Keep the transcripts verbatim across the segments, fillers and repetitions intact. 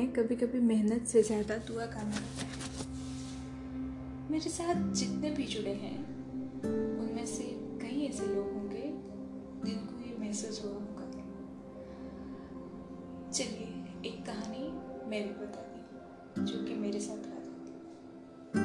हैं, कभी कभी मेहनत से ज़्यादा दुआ काम करता है। मेरे साथ जितने भी जुड़े हैं उनमें से कई ऐसे लोग होंगे जिनको ये महसूस हुआ होगा। चलिए एक कहानी मैं भी बताती जो कि मेरे साथ हुआ था।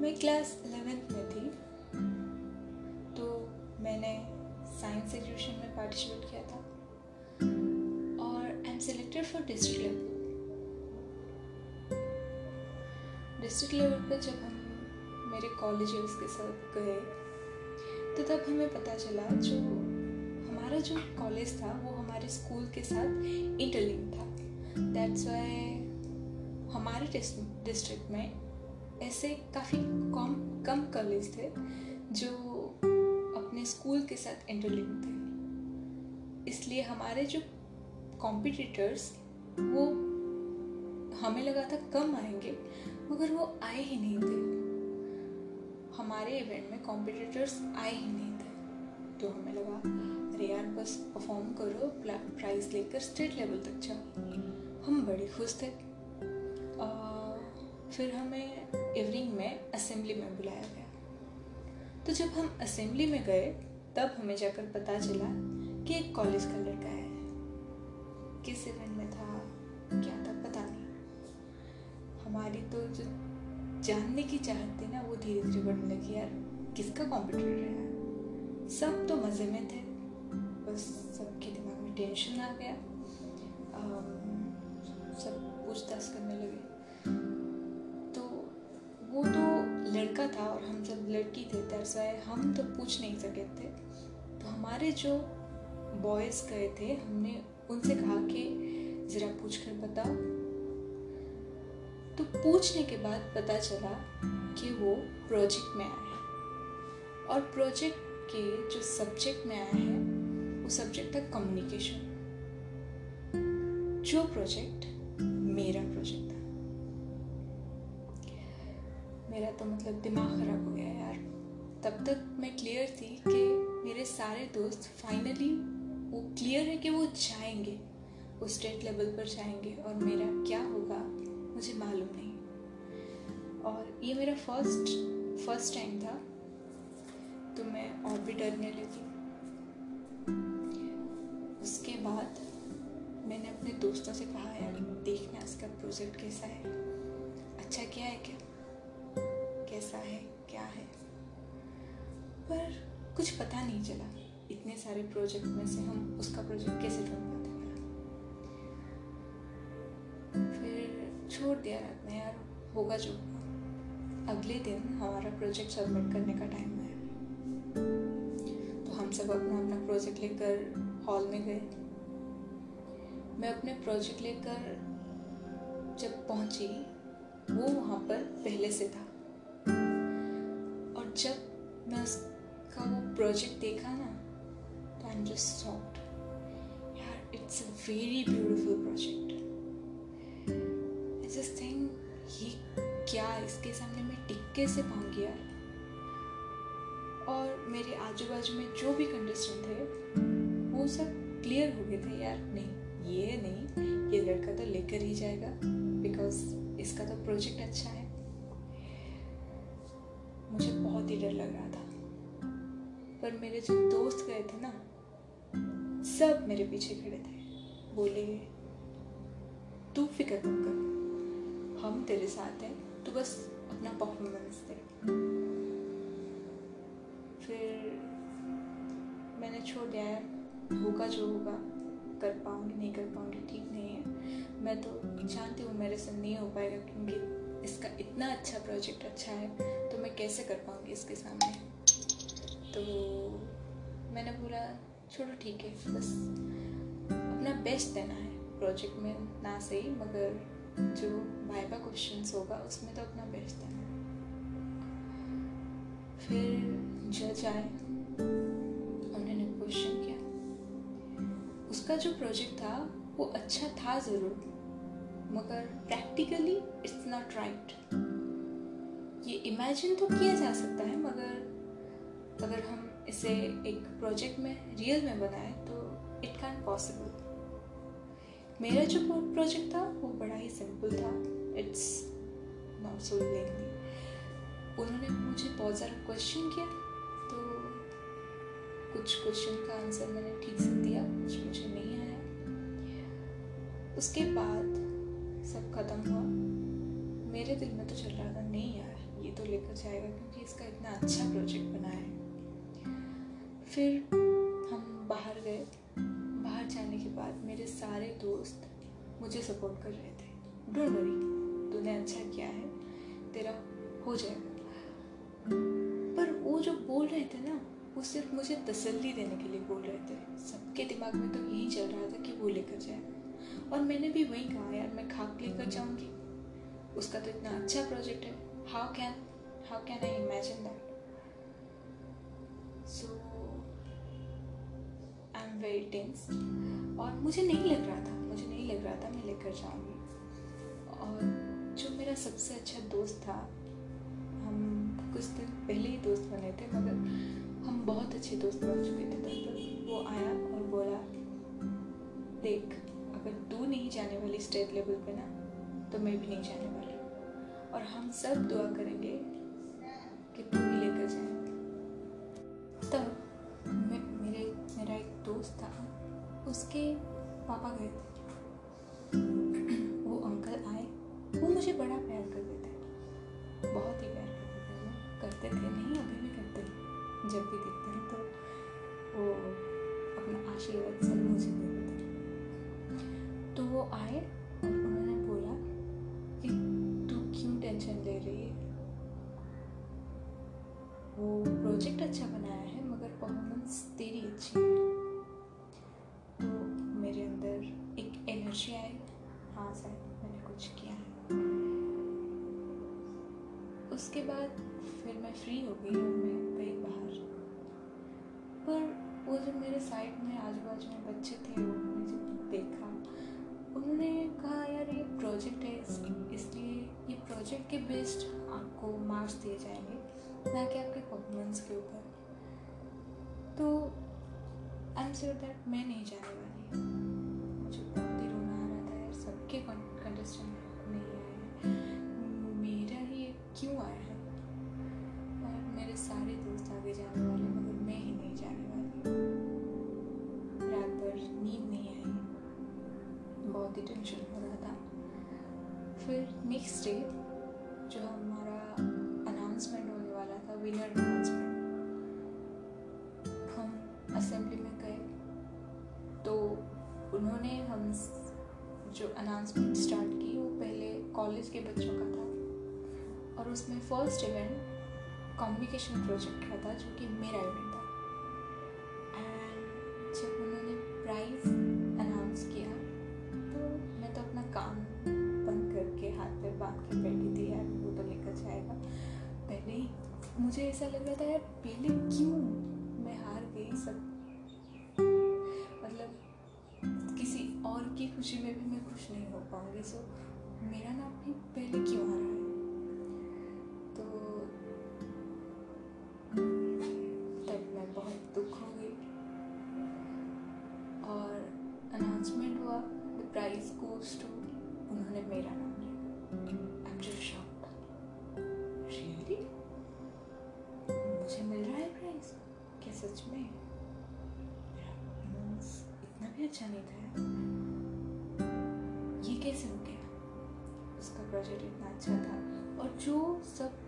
मैं क्लास इलेवेंथ में थी तो मैंने साइंस एग्जीबिशन में पार्टिसिपेट किया था और I am selected for district level. District level पर जब हम मेरे कॉलेजर्स के साथ गए तो तब हमें पता चला जो हमारा जो कॉलेज था वो हमारे स्कूल के साथ इंटरलिंक था। दैट्स वाई हमारे डिस्ट्रिक्ट में ऐसे काफ़ी कम कम कॉलेज थे जो अपने स्कूल के साथ इंटरलिंक थे, इसलिए हमारे जो कॉम्पिटिटर्स वो हमें लगा था कम आएंगे मगर वो आए ही नहीं थे। हमारे इवेंट में कॉम्पिटिटर्स आए ही नहीं थे तो हमें लगा अरे यार बस परफॉर्म करो, प्राइज़ लेकर स्टेट लेवल तक जाओ। हम बड़े खुश थे। आ, फिर हमें इवनिंग में असेंबली में बुलाया गया। तो जब हम असेंबली में गए तब हमें जाकर पता चला कि एक कॉलेज का लड़का है। किस इवेंट में था, क्या था पता नहीं। हमारी तो जो जानने की चाहत थी ना वो धीरे धीरे बढ़ने लगी। यार किसका कॉम्पिटिटर है? सब तो मज़े में थे, बस सबके दिमाग में टेंशन आ गया। आ, सब पूछताछ करने लगे तो वो तो लड़का था और हम सब लड़की थे, तरस आए हम तो पूछ नहीं सके थे। तो हमारे जो बॉयज़ गए थे हमने उनसे कहा कि ज़रा पूछ कर बताओ। तो पूछने के बाद पता चला कि वो प्रोजेक्ट में आए और प्रोजेक्ट के जो सब्जेक्ट में आया है वो सब्जेक्ट था कम्युनिकेशन, जो प्रोजेक्ट मेरा प्रोजेक्ट था। मेरा तो मतलब दिमाग खराब हो गया यार। तब तक मैं क्लियर थी कि मेरे सारे दोस्त फाइनली वो क्लियर है कि वो जाएंगे, वो स्टेट लेवल पर जाएंगे और मेरा क्या होगा मुझे मालूम नहीं। और ये मेरा फर्स्ट फर्स्ट टाइम था तो मैं और भी डरने लगी। उसके बाद मैंने अपने दोस्तों से कहा यार देखना इसका प्रोजेक्ट कैसा है, अच्छा क्या है, क्या कैसा है, क्या है। पर कुछ पता नहीं चला। इतने सारे प्रोजेक्ट में से हम उसका प्रोजेक्ट कैसे ढूंढ पाते हैं। फिर छोड़ दिया रात में, यार होगा जो होगा। अगले दिन हमारा प्रोजेक्ट सबमिट करने का टाइम आया तो हम सब अपना अपना प्रोजेक्ट लेकर हॉल में गए। मैं अपने प्रोजेक्ट लेकर जब पहुंची वो वहाँ पर पहले से था और जब मैं उसका वो प्रोजेक्ट देखा ना तो आई एम जस्ट शॉक्ड। यार it's a very beautiful project. I just think ये क्या, इसके सामने मैं टिक्के से भाग गया। और मेरे आजू बाजू में जो भी कंटेस्टेंट थे वो सब क्लियर हो गए थे। यार नहीं ये नहीं, ये लड़का तो लेकर ही जाएगा बिकॉज इसका तो प्रोजेक्ट अच्छा है। मुझे बहुत ही डर लग रहा था पर मेरे जो दोस्त गए थे ना सब मेरे पीछे खड़े थे। बोले तू फिक्र मत कर, हम तेरे साथ हैं, तू बस अपना परफॉर्मेंस दे। फिर मैंने छोड़ दिया, होगा जो होगा, कर पाऊँगी नहीं कर पाऊँगी ठीक नहीं है। मैं तो जानती हूँ मेरे से नहीं हो पाएगा क्योंकि इसका इतना अच्छा प्रोजेक्ट अच्छा है तो मैं कैसे कर पाऊँगी इसके सामने। तो मैंने बोला छोड़ो ठीक है, बस अपना बेस्ट देना है प्रोजेक्ट में ना सही मगर जो वाइवा क्वेश्चंस होगा उसमें तो अपना बेस्ट देना है। फिर जज आए, उन्होंने क्वेश्चन किया। उसका जो प्रोजेक्ट था वो अच्छा था ज़रूर मगर प्रैक्टिकली इट्स नॉट राइट। ये इमेजिन तो किया जा सकता है मगर अगर हम इसे एक प्रोजेक्ट में रियल में बनाएं तो इट कैन पॉसिबल। मेरा जो प्रोजेक्ट था वो बड़ा ही सिंपल था, इट्स नॉट सो लेंथी। उन्होंने मुझे बहुत सारा क्वेश्चन किया, तो कुछ क्वेश्चन का आंसर मैंने ठीक से दिया, कुछ मुझे नहीं आया। उसके बाद सब खत्म हुआ, मेरे दिल में तो चल रहा था नहीं यार ये तो लेकर जाएगा क्योंकि इसका इतना अच्छा प्रोजेक्ट बना है। फिर हम बाहर गए, बाहर जाने के बाद मेरे सारे दोस्त मुझे सपोर्ट कर रहे थे, डोंट वरी तूने अच्छा किया है, तेरा हो जाएगा। पर वो जो बोल रहे थे ना वो सिर्फ मुझे तसल्ली देने के लिए बोल रहे थे, सबके दिमाग में तो यही चल रहा था कि वो लेकर जाएगा। और मैंने भी वही कहा यार मैं खाक लेकर जाऊँगी, उसका तो इतना अच्छा प्रोजेक्ट है, how can how can I imagine that. So I am very tense और मुझे नहीं लग रहा था मुझे नहीं लग रहा था मैं लेकर जाऊँगी। और जो मेरा सबसे अच्छा दोस्त था, हम कुछ दिन पहले ही दोस्त बने थे मगर हम बहुत अच्छे दोस्त बन चुके थे तब तक, वो आया और बोला देख अगर तू नहीं जाने वाली स्टेट लेवल पे ना तो मैं भी नहीं जाने वाली, और हम सब दुआ करेंगे कि तू ही लेकर जाए। तब मैं मेरे मेरा एक दोस्त था, उसके पापा गए थे, वो अंकल आए, वो मुझे बड़ा प्यार करते थे, बहुत ही प्यार करते थे करते थे नहीं अभी भी करते हैं, जब भी देखते हैं तो वो अपना आशीर्वाद सब मुझे देते थे। तो वो आए और उन्होंने बोला तू क्यों टेंशन ले रही है, वो प्रोजेक्ट अच्छा बनाया है मगर परफॉर्मेंस तेरी अच्छी है। तो मेरे अंदर एक एनर्जी आई, हाँ शायद मैंने कुछ किया है। उसके बाद फिर मैं फ्री हो गई और मैं गई बाहर, पर वो जो मेरे साइड में आजू बाजू में बच्चे थे वो मुझे देखा, उन्होंने कहा यार ये प्रोजेक्ट है इसलिए ये प्रोजेक्ट के बेस्ड आपको मार्क्स दिए जाएंगे ना कि आपके परफॉर्मेंस के ऊपर। तो आई एम श्योर दैट मैं नहीं जाने वाली, मुझे बहुत ही रोना आ रहा था यार सबके कंटेस्टेंट नहीं आए हैं, मेरा ही क्यों आया है। और मेरे सारे दोस्त आगे जाने वाले मगर मैं ही नहीं जाने वाली। रात भर नींद नहीं आई, बहुत ही टेंशन हो रहा था। फिर नेक्स्ट डे जो हमारा अनाउंसमेंट होने वाला था, विनर अनाउंसमेंट, हम असेंबली में गए तो उन्होंने हम जो अनाउंसमेंट स्टार्ट की वो पहले कॉलेज के बच्चों का था और उसमें फर्स्ट इवेंट कम्युनिकेशन प्रोजेक्ट का था जो कि मेरा इवेंट था। एंड जब उन्होंने प्राइज़ अनाउंस किया तो अपना काम बंद करके हाथ पे बांध के बैठी थी, यार वो तो लेकर जाएगा। पहले ही मुझे ऐसा लग रहा था यार पहले क्यों मैं हार गई, सब मतलब किसी और की खुशी में भी मैं खुश नहीं हो पाऊंगी, सो मेरा नाम भी पहले क्यों आ रहा है। तो तब मैं बहुत दुख हो गई और अनाउंसमेंट हुआ प्राइज गोज टू, उन्होंने मेरा नाम लिया। I'm just shocked. Really? मुझे मिल रहा है प्राइज, क्या सच में? मेरा परफॉर्मेंस इतना भी अच्छा नहीं था, ये कैसे हो गया? उसका प्रोजेक्ट इतना अच्छा था और जो सब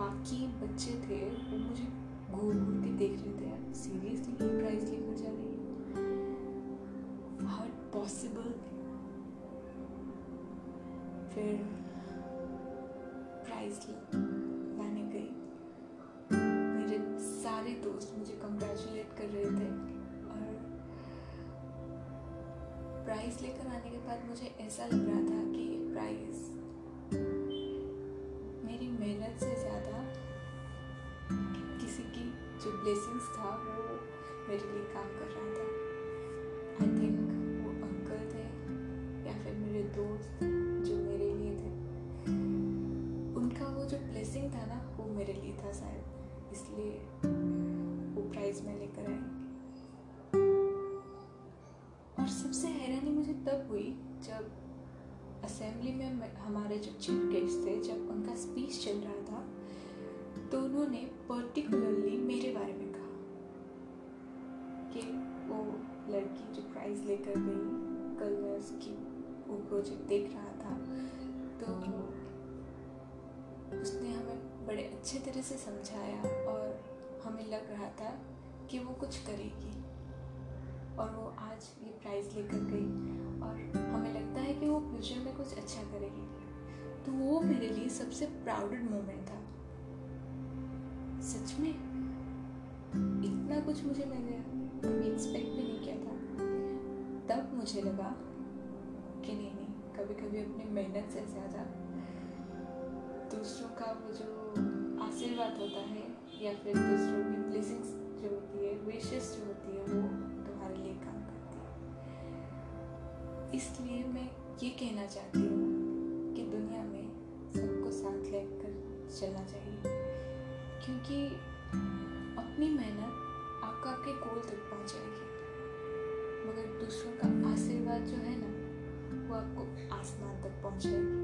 बाकी बच्चे थे वो मुझे घूर घूर के देख रहे थे, यार सीरियसली ये प्राइज लेकर जा रही है, How possible? फिर प्राइज लाने गई, मेरे सारे दोस्त मुझे कंग्रेचुलेट कर रहे थे और प्राइज लेकर आने के बाद मुझे ऐसा लग रहा था कि ये प्राइज मेरी मेहनत से ज़्यादा किसी की जो ब्लेसिंग्स था वो मेरे लिए काम कर रहा था। आई थिंक वो अंकल थे या फिर मेरे दोस्त जो मेरे लिए थे, उनका वो जो ब्लेसिंग था ना वो मेरे लिए था शायद, इसलिए वो प्राइज़ मैं लेकर आई। और और सबसे हैरानी मुझे तब हुई जब असेंबली में हमारे जो चीफ गेस्ट थे, जब उनका स्पीच चल रहा था तो उन्होंने पर्टिकुलरली मेरे बारे में कहा कि वो लड़की जो प्राइज़ लेकर गई, कल मैं उसकी वो प्रोजेक्ट देख रहा था तो उसने हमें बड़े अच्छे तरह से समझाया और हमें लग रहा था कि वो कुछ करेगी और वो आज ये प्राइज़ लेकर गई और हमें लगता है कि वो फ्यूचर में कुछ अच्छा करेगी। तो वो मेरे लिए सबसे प्राउडेड मोमेंट था। सच में इतना कुछ मुझे मैंने एक्सपेक्ट भी नहीं किया था। तब मुझे लगा कि नहीं नहीं कभी कभी अपनी मेहनत से ज़्यादा दूसरों का वो जो आशीर्वाद होता है या फिर दूसरों की ब्लेसिंग्स जो होती है, विशेस जो होती है, वो तुम्हारे लिए काम करती है। इसलिए मैं ये कहना चाहती हूँ कि दुनिया में सबको साथ लेकर चलना चाहिए, क्योंकि अपनी मेहनत आपका आपके गोल तक पहुँचाएगी, मगर दूसरों का आशीर्वाद जो है ना वो आपको आसमान तक पहुँचाएगी।